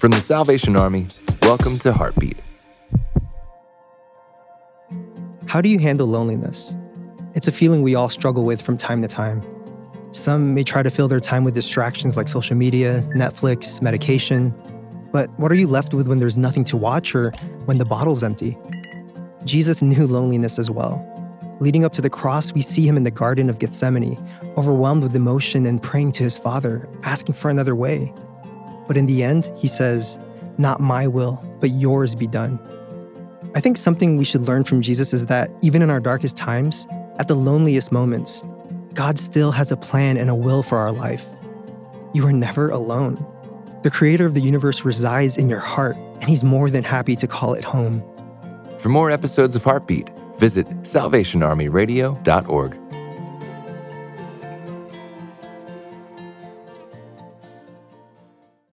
From the Salvation Army, welcome to Heartbeat. How do you handle loneliness? It's a feeling we all struggle with from time to time. Some may try to fill their time with distractions like social media, Netflix, medication. But what are you left with when there's nothing to watch or when the bottle's empty? Jesus knew loneliness as well. Leading up to the cross, we see him in the Garden of Gethsemane, overwhelmed with emotion and praying to his Father, asking for another way. But in the end, he says, "Not my will, but yours be done." I think something we should learn from Jesus is that even in our darkest times, at the loneliest moments, God still has a plan and a will for our life. You are never alone. The Creator of the universe resides in your heart, and he's more than happy to call it home. For more episodes of Heartbeat, visit salvationarmyradio.org.